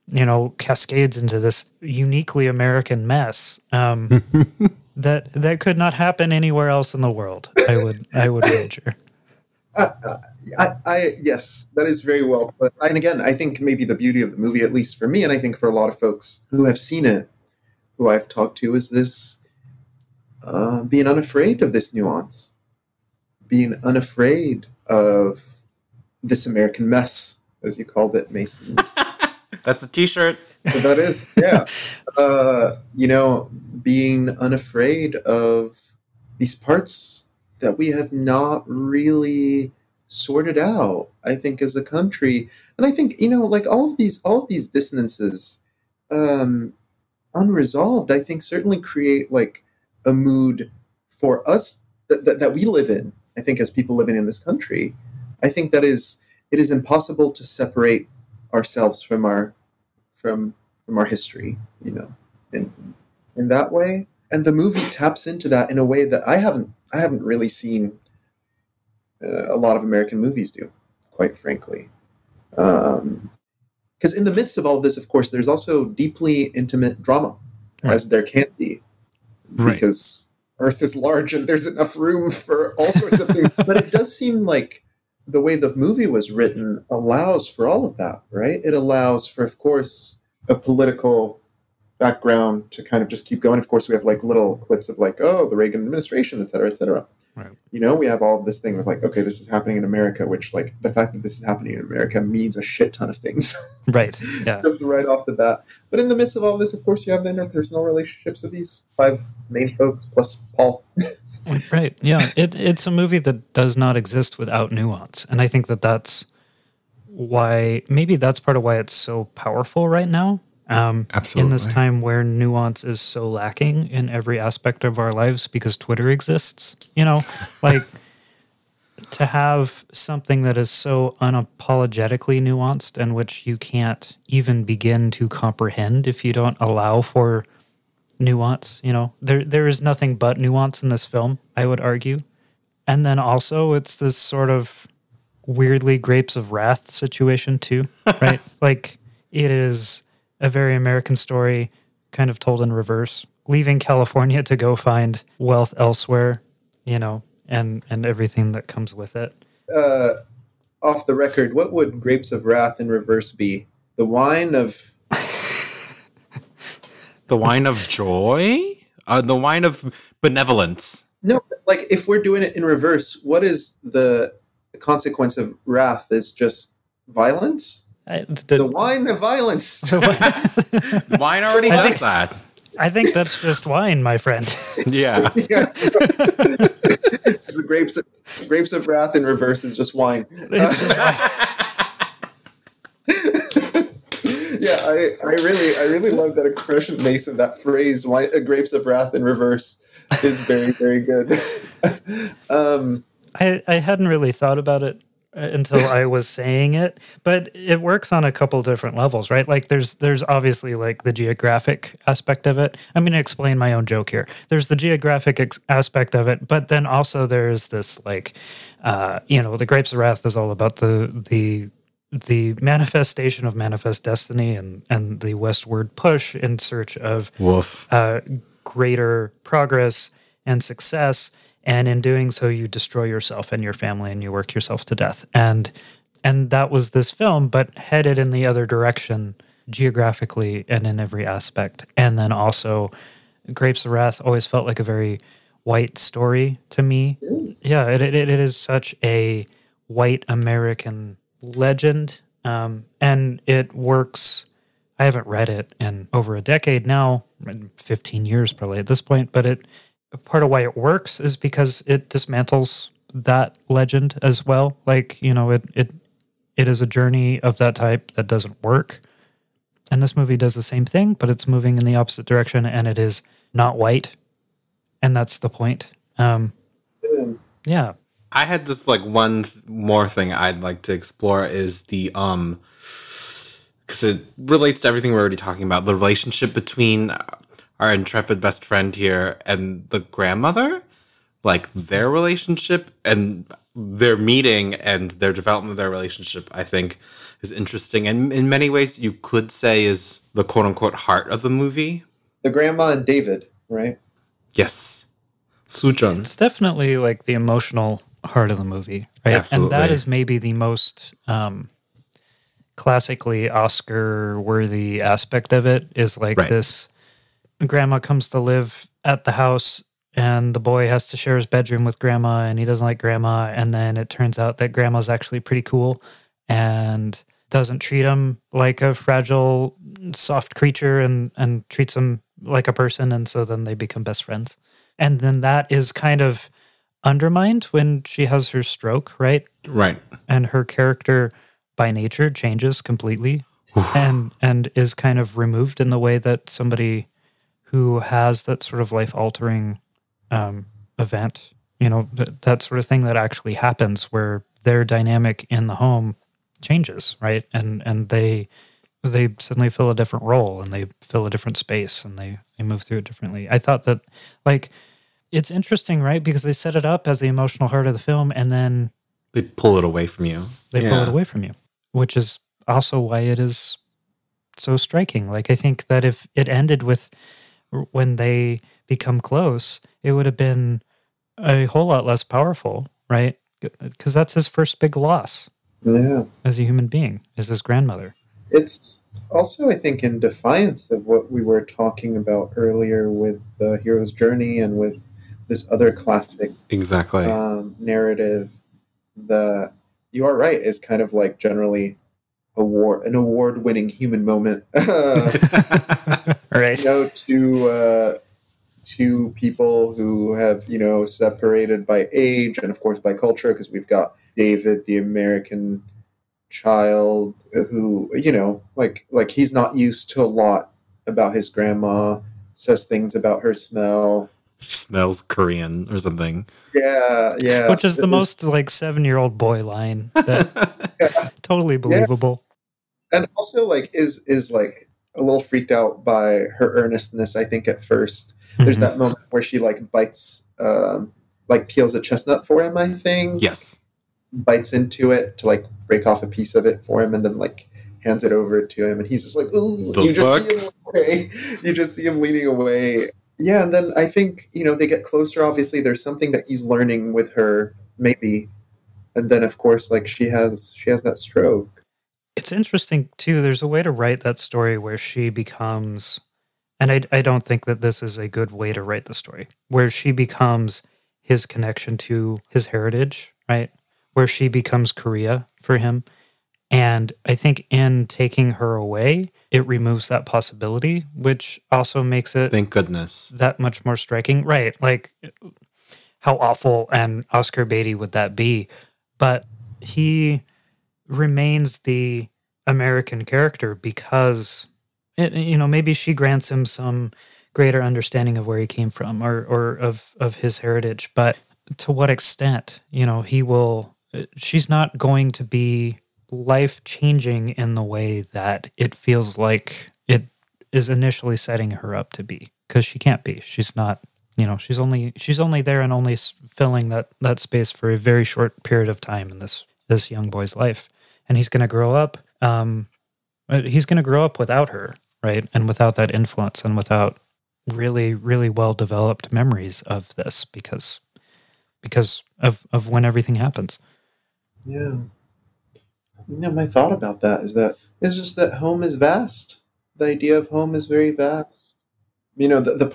you know, cascades into this uniquely American mess that could not happen anywhere else in the world. I would wager. Yes, that is very well put. And again, I think maybe the beauty of the movie, at least for me, and I think for a lot of folks who have seen it, who I've talked to, is this being unafraid of this nuance, being unafraid of this American mess, as you called it, Mason. That's a t-shirt. So that is, yeah. You know, being unafraid of these parts that we have not really sorted out, I think, as a country. And I think, you know, like all of these dissonances, unresolved, I think certainly create like a mood for us that we live in, I think, as people living in this country. I think it is impossible to separate ourselves from our history, you know, in that way. And the movie taps into that in a way that I haven't really seen a lot of American movies do, quite frankly. Because in the midst of all of this, of course, there's also deeply intimate drama, right, as there can be, right, because Earth is large and there's enough room for all sorts of things. But it does seem like the way the movie was written allows for all of that, right? It allows for, of course, a political background to kind of just keep going. Of course, we have like little clips of like, oh, the Reagan administration, et cetera, et cetera. Right. You know, we have all this thing with like, okay, this is happening in America, which like the fact that this is happening in America means a shit ton of things. Right. Yeah. Just right off the bat. But in the midst of all this, of course, you have the interpersonal relationships of these five main folks plus Paul. Right. Yeah. It's a movie that does not exist without nuance. And I think that that's why, maybe that's part of why it's so powerful right now. Absolutely. In this time where nuance is so lacking in every aspect of our lives because Twitter exists, you know, like to have something that is so unapologetically nuanced and which you can't even begin to comprehend if you don't allow for nuance, you know, there is nothing but nuance in this film, I would argue. And then also it's this sort of weirdly Grapes of Wrath situation too, right? Like it is a very American story kind of told in reverse, leaving California to go find wealth elsewhere, you know, and everything that comes with it. Off the record, what would Grapes of Wrath in reverse be? The wine of... the wine of joy? The wine of benevolence. No, like if we're doing it in reverse, what is the consequence of wrath? Is just violence? The wine of violence. The wine already does that. I think that's just wine, my friend. Yeah. The grapes of wrath in reverse is just wine. Yeah, I really love that expression, Mason. That phrase, wine, grapes of wrath in reverse, is very, very good. I hadn't really thought about it until I was saying it, but it works on a couple different levels, right? Like there's obviously like the geographic aspect of it. I'm going to explain my own joke here. There's the geographic aspect of it, but then also there's this like, you know, the Grapes of Wrath is all about the manifestation of manifest destiny and the westward push in search of greater progress and success. And in doing so, you destroy yourself and your family and you work yourself to death. And that was this film, but headed in the other direction geographically and in every aspect. And then also, Grapes of Wrath always felt like a very white story to me. Yeah, it is such a white American legend. And it works... I haven't read it in over a decade now, 15 years probably at this point, but it... Part of why it works is because it dismantles that legend as well. Like, you know, it is a journey of that type that doesn't work. And this movie does the same thing, but it's moving in the opposite direction and it is not white. And that's the point. Yeah. I had just like one more thing I'd like to explore is the, because it relates to everything we're already talking about, the relationship between our intrepid best friend here and the grandmother, like their relationship and their meeting and their development of their relationship, I think is interesting. And in many ways you could say is the quote unquote heart of the movie. The grandma and David, right? Yes. Soo-jung. It's definitely like the emotional heart of the movie. Right? Absolutely. And that is maybe the most, classically Oscar worthy aspect of it is like right. This, Grandma comes to live at the house and the boy has to share his bedroom with Grandma and he doesn't like Grandma. And then it turns out that Grandma's actually pretty cool and doesn't treat him like a fragile, soft creature and treats him like a person. And so then they become best friends. And then that is kind of undermined when she has her stroke, right? Right. And her character by nature changes completely and is kind of removed in the way that somebody who has that sort of life-altering event, you know, that sort of thing that actually happens where their dynamic in the home changes, right? And they they suddenly fill a different role and they fill a different space and they move through it differently. I thought that, like, it's interesting, right? Because they set it up as the emotional heart of the film and then... They pull it away from you. They pull it away from you, which is also why it is so striking. Like, I think that if it ended with when they become close, it would have been a whole lot less powerful, right? Because that's his first big loss as a human being, is his grandmother. It's also, I think, in defiance of what we were talking about earlier with the hero's journey and with this other classic narrative. You are right, is kind of like generally an award-winning human moment. Right. You know, to people who have, you know, separated by age and, of course, by culture, because we've got David, the American child, who, you know, like he's not used to a lot about his grandma, says things about her smell. She smells Korean or something. Yeah. Which is the most, like, 7-year-old boy line. That, Totally believable. Yeah. And also, like, is like a little freaked out by her earnestness, I think, at first. Mm-hmm. There's that moment where she, like, bites, like, peels a chestnut for him, I think. Yes. Bites into it to, like, break off a piece of it for him and then, like, hands it over to him. And he's just like, ooh, you just see him leaning away. Yeah, and then I think, you know, they get closer, obviously. There's something that he's learning with her, maybe. And then, of course, like, she has that stroke. It's interesting, too. There's a way to write that story where she becomes, and I don't think that this is a good way to write the story, where she becomes his connection to his heritage, right? Where she becomes Korea for him. And I think in taking her away, it removes that possibility, which also makes it... Thank goodness. ...that much more striking. Right, like, how awful and Oscar Beatty would that be? But he remains the American character because, you know, maybe she grants him some greater understanding of where he came from or of his heritage. But to what extent, you know, he will... She's not going to be... life-changing in the way that it feels like it is initially setting her up to be, because she can't be. She's not, you know, she's only there and only filling that space for a very short period of time in this young boy's life. And he's going to grow up. He's going to grow up without her, right? And without that influence and without really, really well-developed memories of this because of when everything happens. Yeah. You know, my thought about that is that it's just that home is vast. The idea of home is very vast. You know, the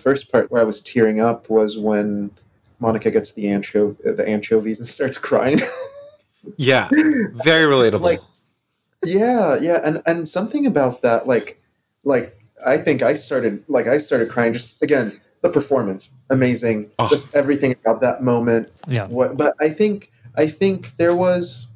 first part where I was tearing up was when Monica gets the anchovies and starts crying. Yeah, very relatable. Like, yeah, and something about that, like I think I started crying. Just again, the performance, amazing. Oh. Just everything about that moment. Yeah. But I think there was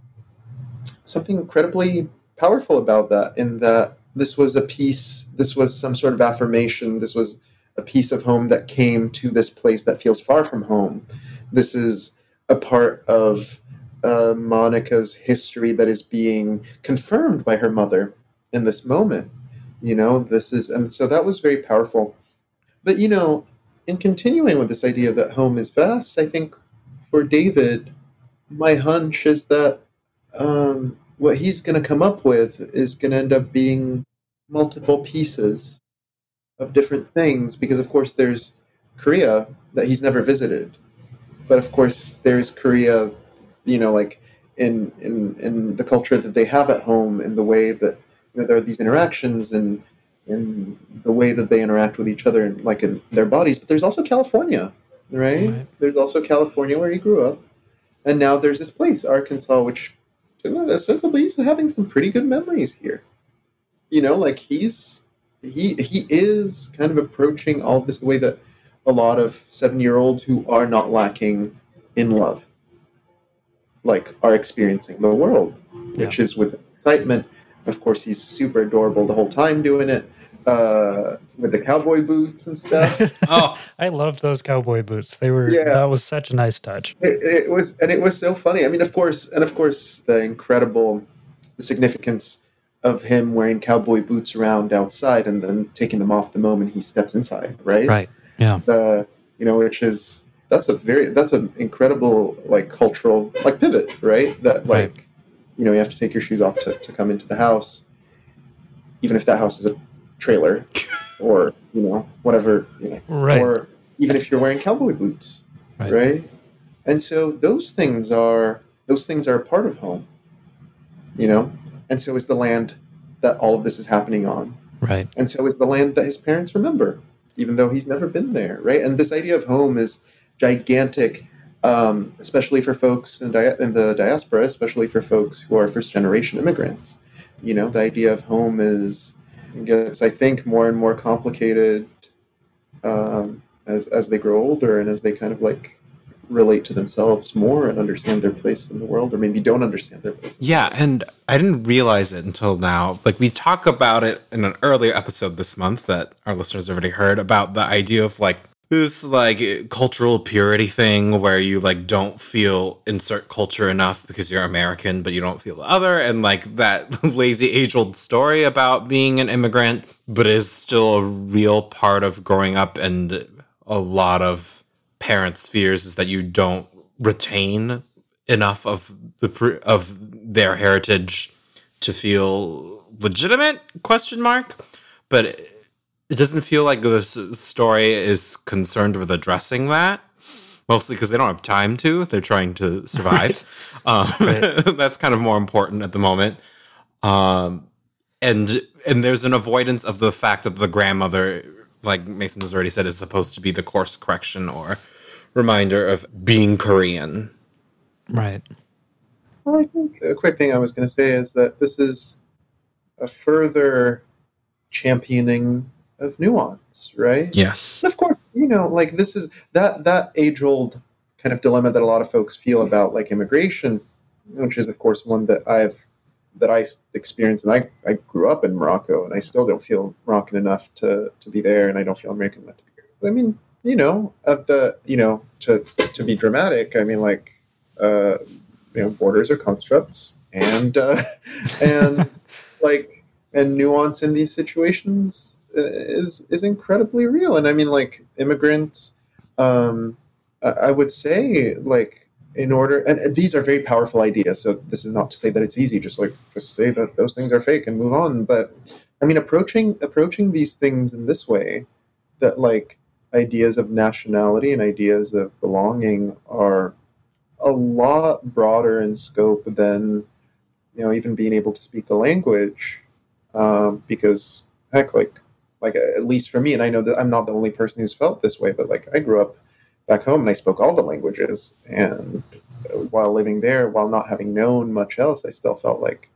something incredibly powerful about that, in that this was a piece, this was some sort of affirmation, this was a piece of home that came to this place that feels far from home. This is a part of Monica's history that is being confirmed by her mother in this moment. You know, and so that was very powerful. But, you know, in continuing with this idea that home is vast, I think for David, my hunch is that what he's going to come up with is going to end up being multiple pieces of different things, because, of course, there's Korea that he's never visited. But, of course, there's Korea, you know, like in the culture that they have at home, in the way that, you know, there are these interactions and in the way that they interact with each other and, like, in their bodies. But there's also California, right? There's also California where he grew up. And now there's this place, Arkansas, which... ostensibly he's having some pretty good memories here. You know, like he is kind of approaching all of this the way that a lot of 7-year-olds who are not lacking in love, like, are experiencing the world, which is with excitement. Of course, he's super adorable the whole time doing it, with the cowboy boots and stuff. Oh, I loved those cowboy boots. They were, that was such a nice touch. It was so funny. I mean, of course, the significance of him wearing cowboy boots around outside and then taking them off the moment he steps inside, right? Right. Yeah. Which is that's an incredible cultural pivot, right? That right. You have to take your shoes off to come into the house, even if that house is a trailer or whatever, right. Or even if you're wearing cowboy boots, right? And so those things are part of home, and so is the land that all of this is happening on, right? And so is the land that his parents remember, even though he's never been there, right? And this idea of home is gigantic, especially for folks in the diaspora, especially for folks who are first-generation immigrants. The idea of home gets, I think, more and more complicated as they grow older and as they kind of relate to themselves more and understand their place in the world, or maybe don't understand their place. Yeah, and I didn't realize it until now. We talk about it in an earlier episode this month that our listeners already heard about the idea of this cultural purity thing where you don't feel insert culture enough because you're American, but you don't feel the other, and that lazy age-old story about being an immigrant, but is still a real part of growing up, and a lot of parents' fears is that you don't retain enough of their heritage to feel legitimate, question mark. But it doesn't feel like this story is concerned with addressing that, mostly because they don't have time to. They're trying to survive. That's kind of more important at the moment. And there's an avoidance of the fact that the grandmother, like Mason has already said, is supposed to be the course correction or reminder of being Korean. Right. Well, I think a quick thing I was going to say is that this is a further championing of nuance, right? Yes. And of course, this is that age-old kind of dilemma that a lot of folks feel about immigration, which is, of course, one that I experienced, and I grew up in Morocco, and I still don't feel Moroccan enough to be there, and I don't feel American enough to be there. But I mean, to be dramatic, I mean, borders are constructs, and nuance in these situations is incredibly real. And I mean, immigrants, I would say, in order, and these are very powerful ideas, so this is not to say that it's easy, just say that those things are fake and move on. But I mean, approaching these things in this way, that ideas of nationality and ideas of belonging are a lot broader in scope than, even being able to speak the language, because heck, at least for me, and I know that I'm not the only person who's felt this way, but I grew up back home and I spoke all the languages, and while living there, while not having known much else, I still felt like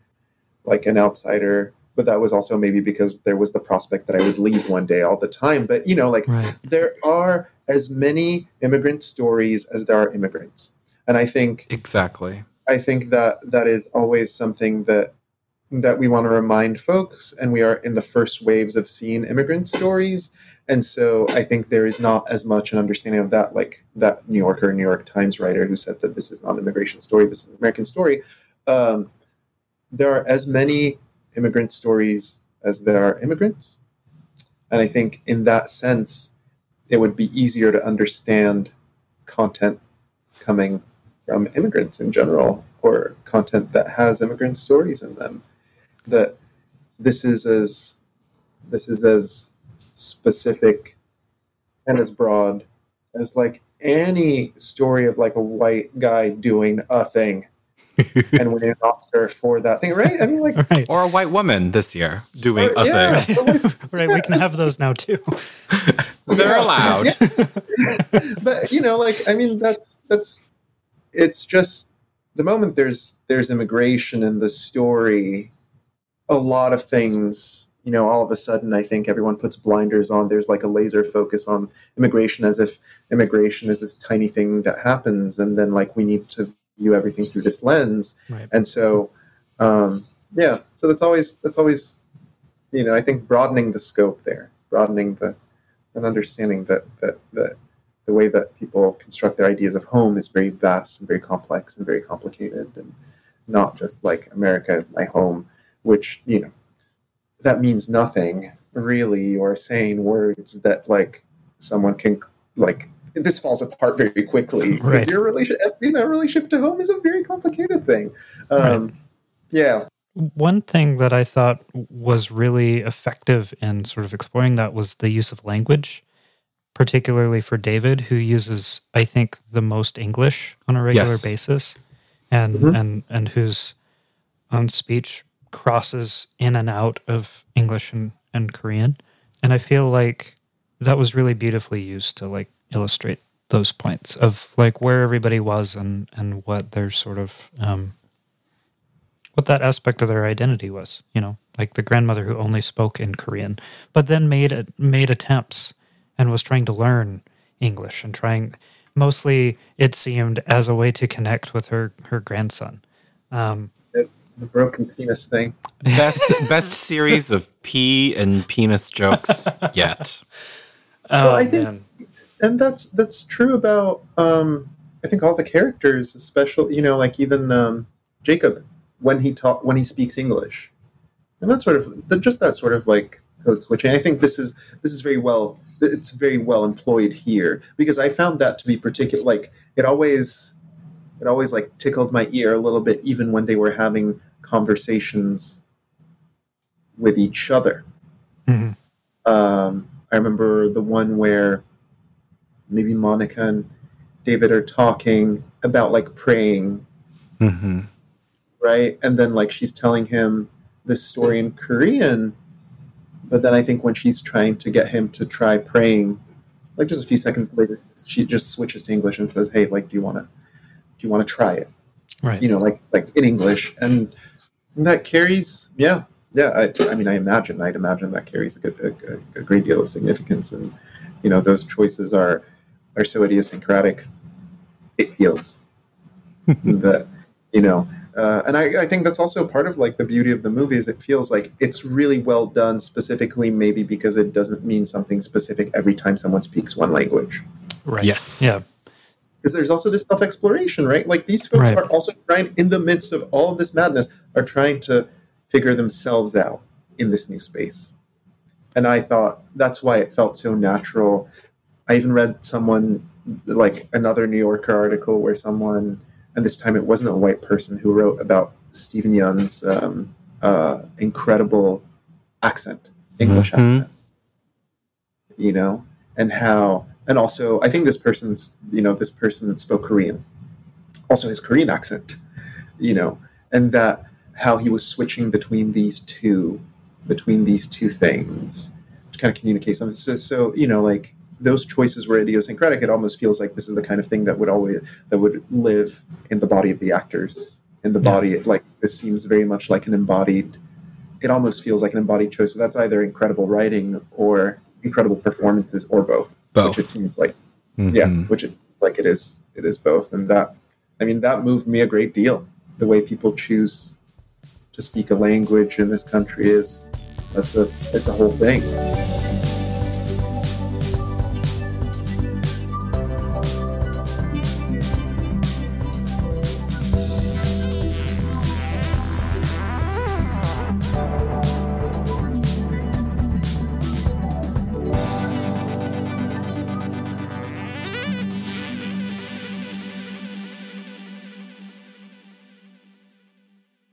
an outsider. But that was also maybe because there was the prospect that I would leave one day all the time. But right. There are as many immigrant stories as there are immigrants, and I think exactly. I think that is always something that we want to remind folks, and we are in the first waves of seeing immigrant stories. And so I think there is not as much an understanding of that, like that New York Times writer who said that this is not an immigration story, this is an American story. There are as many immigrant stories as there are immigrants. And I think in that sense, it would be easier to understand content coming from immigrants in general, or content that has immigrant stories in them. That this is as specific and as broad as any story of a white guy doing a thing and winning an Oscar for that thing, right? I mean, right. Or a white woman this year doing a thing. Right, we can have those now too. They're allowed. Yeah. But I mean, that's it's just the moment there's immigration in the story, a lot of things. All of a sudden, I think everyone puts blinders on. There's a laser focus on immigration, as if immigration is this tiny thing that happens, and then we need to view everything through this lens. Right. And so, so that's always, I think broadening the scope there, broadening and understanding that the way that people construct their ideas of home is very vast and very complex and very complicated, and not just America is my home, which that means nothing really, or saying words that like someone can like, this falls apart very quickly. Right. Your relationship, you know, relationship to home is a very complicated thing. Right. Yeah. One thing that I thought was really effective in sort of exploring that was the use of language, particularly for David, who uses, I think, the most English on a regular yes. basis, and mm-hmm. and whose own speech crosses in and out of English and Korean. And I feel like that was really beautifully used to like illustrate those points of like where everybody was and what their sort of what that aspect of their identity was, you know, like the grandmother who only spoke in Korean, but then made attempts and was trying to learn English and trying, mostly it seemed, as a way to connect with her grandson. The broken penis thing. Best series of pee and penis jokes yet. Well, I think, and that's true about I think all the characters, especially, you know, like even Jacob when he speaks English, and that sort of just that sort of like code switching. I think this is very well. It's very well employed here, because I found that to be particular. Like it always like tickled my ear a little bit, even when they were having conversations with each other. Mm-hmm. I remember the one where maybe Monica and David are talking about like praying, mm-hmm. right? And then like she's telling him this story in Korean, but then I think when she's trying to get him to try praying, like just a few seconds later, she just switches to English and says, "Hey, like, do you want to try it?" Right. You know, like in English, and that carries, yeah. Yeah, I imagine that carries a great deal of significance, and you know those choices are so idiosyncratic. It feels that, you know, and I think that's also part of like the beauty of the movie is it feels like it's really well done, specifically maybe because it doesn't mean something specific every time someone speaks one language. Right. Yes. Yeah. Because there's also this self-exploration, right? Like these folks right. are also trying, in the midst of all of this madness, are trying to figure themselves out in this new space. And I thought that's why it felt so natural. I even read someone, like another New Yorker article where someone, and this time it wasn't a white person, who wrote about Stephen Yeun's incredible accent, English mm-hmm. accent, you know, and how, and also I think this person that spoke Korean, also his Korean accent, you know, and that, how he was switching between these two things to kind of communicate something. So, you know, like those choices were idiosyncratic. It almost feels like this is the kind of thing that would live in the body of the actors, in the body. Yeah. Like this seems very much like an embodied. It almost feels like an embodied choice. So that's either incredible writing or incredible performances, or both. Which it seems like, mm-hmm. yeah, which it's like it is both. And that, I mean, that moved me a great deal. The way people choose to speak a language in this country it's a whole thing.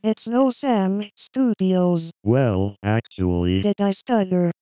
It's No Sam Studios. Well, actually... Did I stutter?